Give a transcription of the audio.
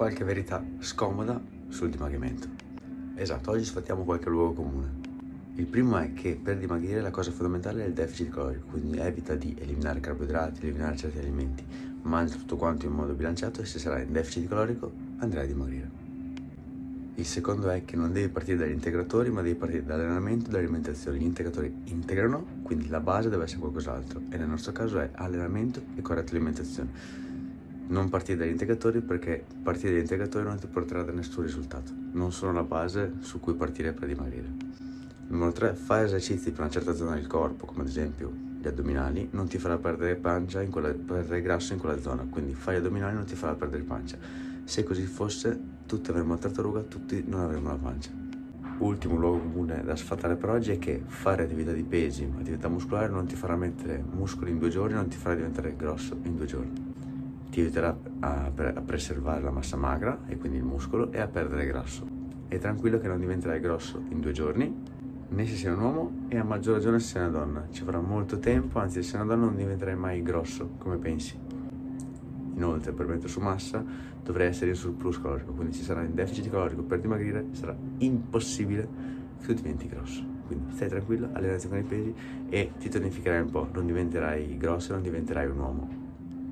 qualche verità scomoda sul dimagrimento. Esatto, oggi sfattiamo qualche luogo comune. Il primo è che per dimagrire la cosa fondamentale è il deficit calorico, quindi evita di eliminare carboidrati, eliminare certi alimenti, mangia tutto quanto in modo bilanciato e se sarai in deficit calorico andrai a dimagrire. Il secondo è che non devi partire dagli integratori, ma devi partire dall'allenamento e dall'alimentazione. Gli integratori integrano, quindi la base deve essere qualcos'altro e nel nostro caso è allenamento e corretta alimentazione. Non partire dagli integratori perché partire dagli integratori non ti porterà da nessun risultato, non sono la base su cui partire per dimagrire. Numero 3, fare esercizi per una certa zona del corpo, come ad esempio gli addominali, non ti farà perdere pancia perdere grasso in quella zona, quindi fare gli addominali non ti farà perdere pancia. Se così fosse, tutti avremmo la tartaruga, tutti non avremmo la pancia. Ultimo luogo comune da sfatare per oggi è che fare attività di pesi, attività muscolare, non ti farà mettere muscoli in 2 giorni, non ti farà diventare grosso in 2 giorni. Ti aiuterà a preservare la massa magra, e quindi il muscolo, e a perdere grasso. È tranquillo che non diventerai grosso in 2 giorni, né se sei un uomo e a maggior ragione se sei una donna. Ci vorrà molto tempo, anzi se sei una donna non diventerai mai grosso come pensi. Inoltre per mettere su massa dovrai essere in surplus calorico, quindi se sarai in deficit calorico per dimagrire sarà impossibile che tu diventi grosso. Quindi stai tranquillo, allenati con i pesi e ti tonificherai un po', non diventerai grosso e non diventerai un uomo.